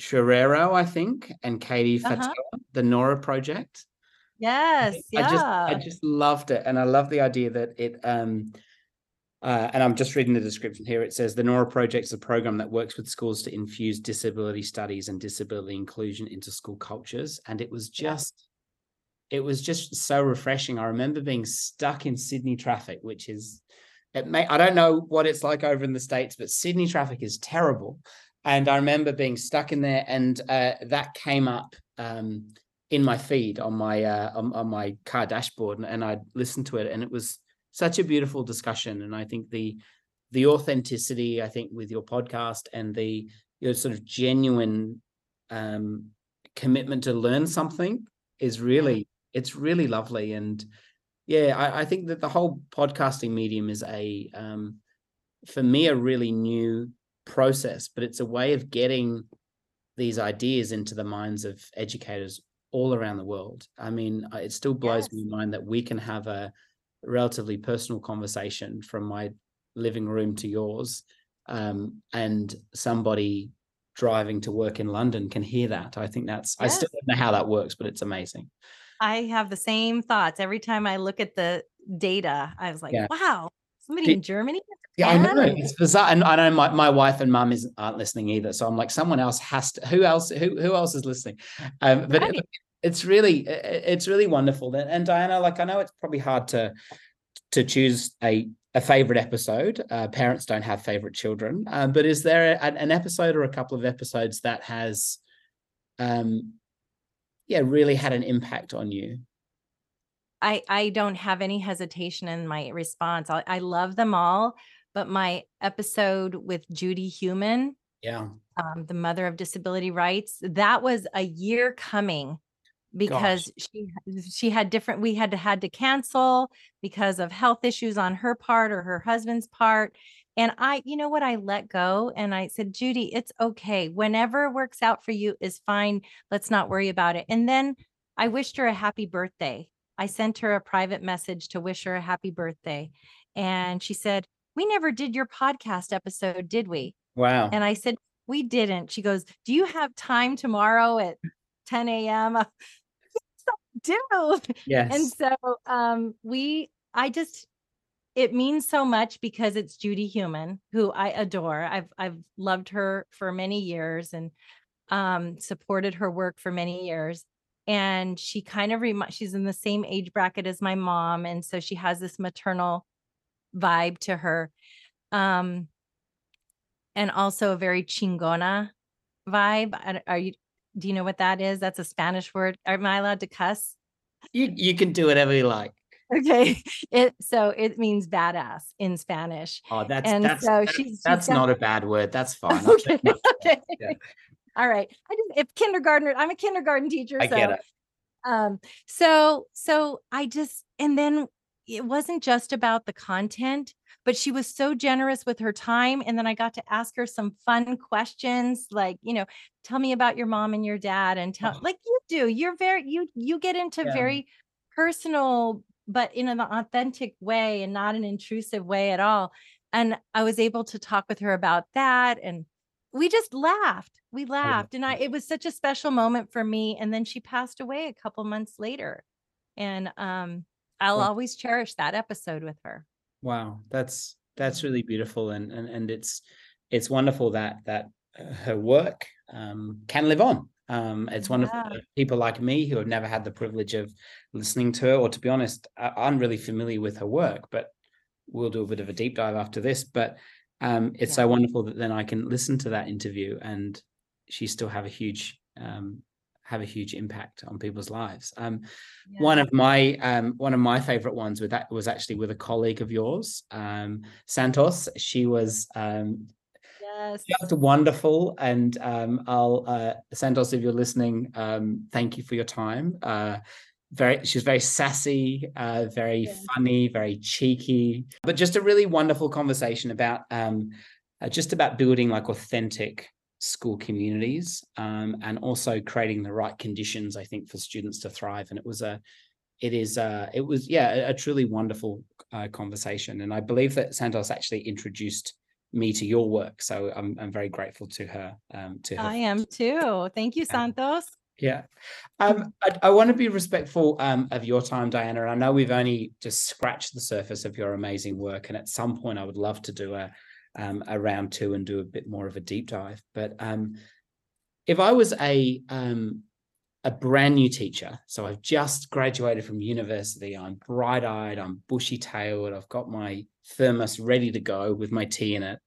Chirero, I think, and Katie Fatela, uh-huh. the Nora Project. Yes, I, yeah. I just, I just loved it, and I love the idea that it. Um, uh, and I'm just reading the description here. It says the Nora Project is a program that works with schools to infuse disability studies and disability inclusion into school cultures, and it was just. Yeah. It was just so refreshing. I remember being stuck in Sydney traffic, which is, it may, I don't know what it's like over in the States, but Sydney traffic is terrible. And I remember being stuck in there, and uh, that came up um, in my feed on my uh, on, on my car dashboard, and, and I listened to it, and it was such a beautiful discussion. And I think the the authenticity, I think, with your podcast and the your sort of genuine um, commitment to learn something is really it's really lovely. And yeah, I, I think that the whole podcasting medium is a um, for me a really new process, but it's a way of getting these ideas into the minds of educators all around the world. I mean, it still blows yes. me mind that we can have a relatively personal conversation from my living room to yours, um, and somebody driving to work in London can hear that. I think that's yes. I still don't know how that works, but it's amazing. I have the same thoughts every time I look at the data. I was like, yeah. wow, somebody Did, in Germany? Yeah, I know. It's bizarre. And I know my, my wife and mum isn't aren't listening either. So I'm like, someone else has to, who else, who, who else is listening? Um, but right. it, it's really, it's really wonderful. And, and Diana, like, I know it's probably hard to, to choose a, a favorite episode. Uh, parents don't have favorite children, uh, but is there a, an episode or a couple of episodes that has, um, yeah, really had an impact on you? I, I don't have any hesitation in my response. I, I love them all, but my episode with Judy Heumann, yeah, um, the mother of disability rights, that was a year coming because Gosh. she she had different, we had to had to cancel because of health issues on her part or her husband's part. And I, you know what, I let go and I said, Judy, it's okay. Whenever works out for you is fine. Let's not worry about it. And then I wished her a happy birthday. I sent her a private message to wish her a happy birthday. And she said, we never did your podcast episode, did we? Wow. And I said, we didn't. She goes, do you have time tomorrow at ten a.m.? Yes, I do. Yes. And so um, we, I just, it means so much because it's Judy Heumann, who I adore. I've I've loved her for many years and um, supported her work for many years. And she kind of reminds, she's in the same age bracket as my mom. And so she has this maternal vibe to her. Um, and also a very chingona vibe. Are you, do you know what that is? That's a Spanish word. Am I allowed to cuss? You you can do whatever you like. Okay. It, so it means badass in Spanish. Oh, that's, and that's, so that's, she's, that's she's not got... a bad word. That's fine. Okay. Okay. Yeah. All right. I didn't, if kindergartner, I'm a kindergarten teacher. I so, get it. Um, so, so I just, and then it wasn't just about the content, but she was so generous with her time. And then I got to ask her some fun questions, like, you know, tell me about your mom and your dad and tell, oh. like you do, you're very, you, you get into yeah. very personal, but in an authentic way and not an intrusive way at all. And I was able to talk with her about that. And we just laughed. We laughed. And I, it was such a special moment for me. And then she passed away a couple months later. And um, I'll wow. always cherish that episode with her. Wow. That's, that's really beautiful. And, and, and it's, it's wonderful that, that uh, her work um, can live on. Um, it's one of yeah. people like me who have never had the privilege of listening to her, or to be honest, I, I'm really familiar with her work, but we'll do a bit of a deep dive after this. But um, it's yeah. so wonderful that then I can listen to that interview and she still have a huge, um, have a huge impact on people's lives. Um, yeah. One of my, um, one of my favorite ones with that was actually with a colleague of yours, um, Santos. She was, um, Yes. That's wonderful. And um, I'll, uh, Santos, if you're listening, um, thank you for your time. Uh, very, she's very sassy, uh, very yeah. funny, very cheeky, but just a really wonderful conversation about um, uh, just about building like authentic school communities um, and also creating the right conditions, I think, for students to thrive. And it was a, it is, uh, it was, yeah, a, a truly wonderful uh, conversation. And I believe that Santos actually introduced me to your work, so I'm I'm very grateful to her. Um, to her. I am too. Thank you, Santos. Yeah, um, I, I want to be respectful um, of your time, Diana. And I know we've only just scratched the surface of your amazing work, and at some point, I would love to do a um, a round two and do a bit more of a deep dive. But um, if I was a um, a brand new teacher, so I've just graduated from university, I'm bright eyed, I'm bushy tailed, I've got my thermos ready to go with my tea in it.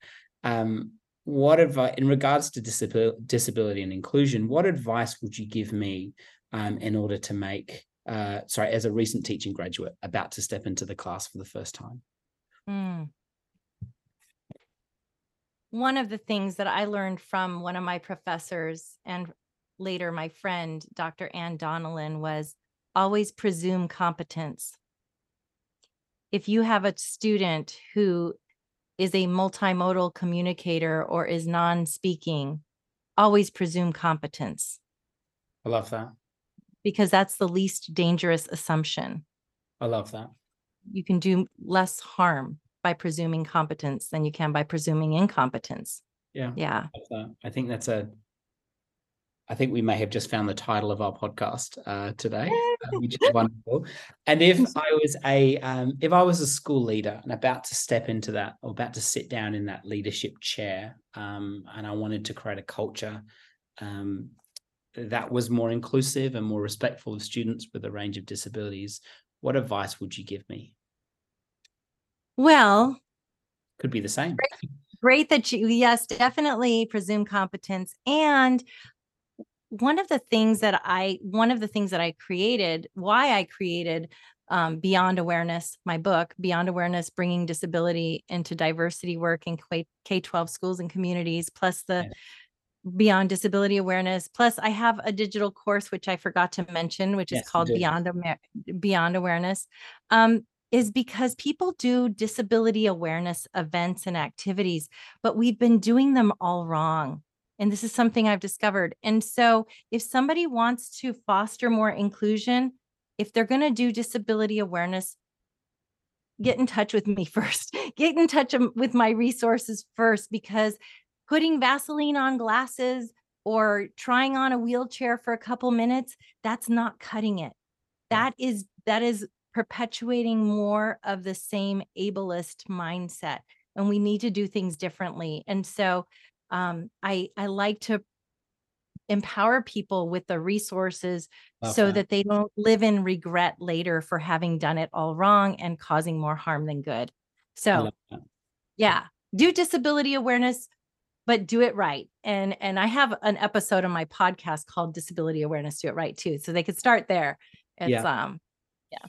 Um, what advice, in regards to disabil- disability and inclusion, what advice would you give me um, in order to make, uh, sorry, as a recent teaching graduate about to step into the class for the first time? Mm. One of the things that I learned from one of my professors and later my friend, Doctor Ann Donnellan, was always presume competence. If you have a student who is a multimodal communicator or is non-speaking, always presume competence. I love that. Because that's the least dangerous assumption. I love that. You can do less harm by presuming competence than you can by presuming incompetence. Yeah. Yeah. I, I think that's a, I think we may have just found the title of our podcast uh, today, which is wonderful. And if I was a um, if I was a school leader and about to step into that, or about to sit down in that leadership chair, um, and I wanted to create a culture um, that was more inclusive and more respectful of students with a range of disabilities, what advice would you give me? Well, could be the same. Great, great that you, yes, definitely presume competence. And one of the things that I, one of the things that I created, why I created um, Beyond Awareness, my book, Beyond Awareness, Bringing Disability into Diversity Work in K twelve Schools and Communities, plus the yeah. Beyond Disability Awareness. Plus I have a digital course, which I forgot to mention, which yes, is called Beyond, Amer- Beyond Awareness. Um, is because people do disability awareness events and activities, but we've been doing them all wrong. And this is something I've discovered. And so if somebody wants to foster more inclusion, if they're going to do disability awareness, get in touch with me first, get in touch with my resources first, because putting Vaseline on glasses or trying on a wheelchair for a couple minutes, that's not cutting it. That is, that is perpetuating more of the same ableist mindset, and we need to do things differently. And so um, I, I like to empower people with the resources okay. so that they don't live in regret later for having done it all wrong and causing more harm than good. So yeah, do disability awareness, but do it right. And, and I have an episode on my podcast called Disability Awareness, Do It Right Too. So they could start there. It's, yeah. um, yeah.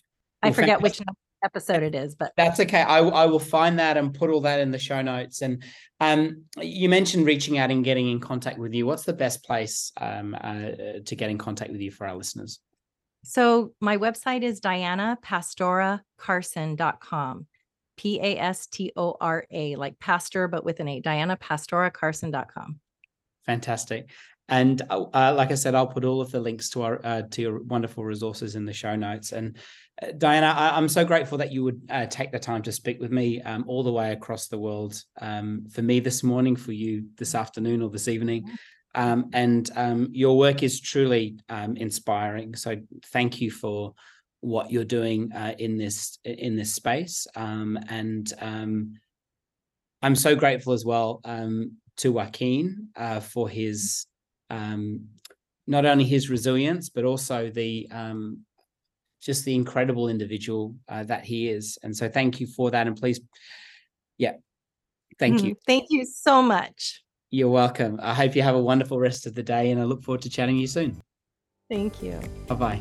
I forget which episode it is, but that's okay. I, I will find that and put all that in the show notes. And um, you mentioned reaching out and getting in contact with you. What's the best place um, uh, to get in contact with you for our listeners? So my website is diana pastora carson dot com, P A S T O R A, like pastor, but with an A, diana pastora carson dot com. Fantastic. And uh, like I said, I'll put all of the links to our uh, to your wonderful resources in the show notes. And uh, Diana, I- I'm so grateful that you would uh, take the time to speak with me um, all the way across the world. Um, for me this morning, for you this afternoon or this evening, um, and um, your work is truly um, inspiring. So thank you for what you're doing uh, in this in this space. Um, and um, I'm so grateful as well um, to Joaquin uh, for his. Um, not only his resilience, but also the um, just the incredible individual uh, that he is. And so thank you for that. And please, yeah, thank mm, you. Thank you so much. You're welcome. I hope you have a wonderful rest of the day, and I look forward to chatting to you soon. Thank you. Bye-bye.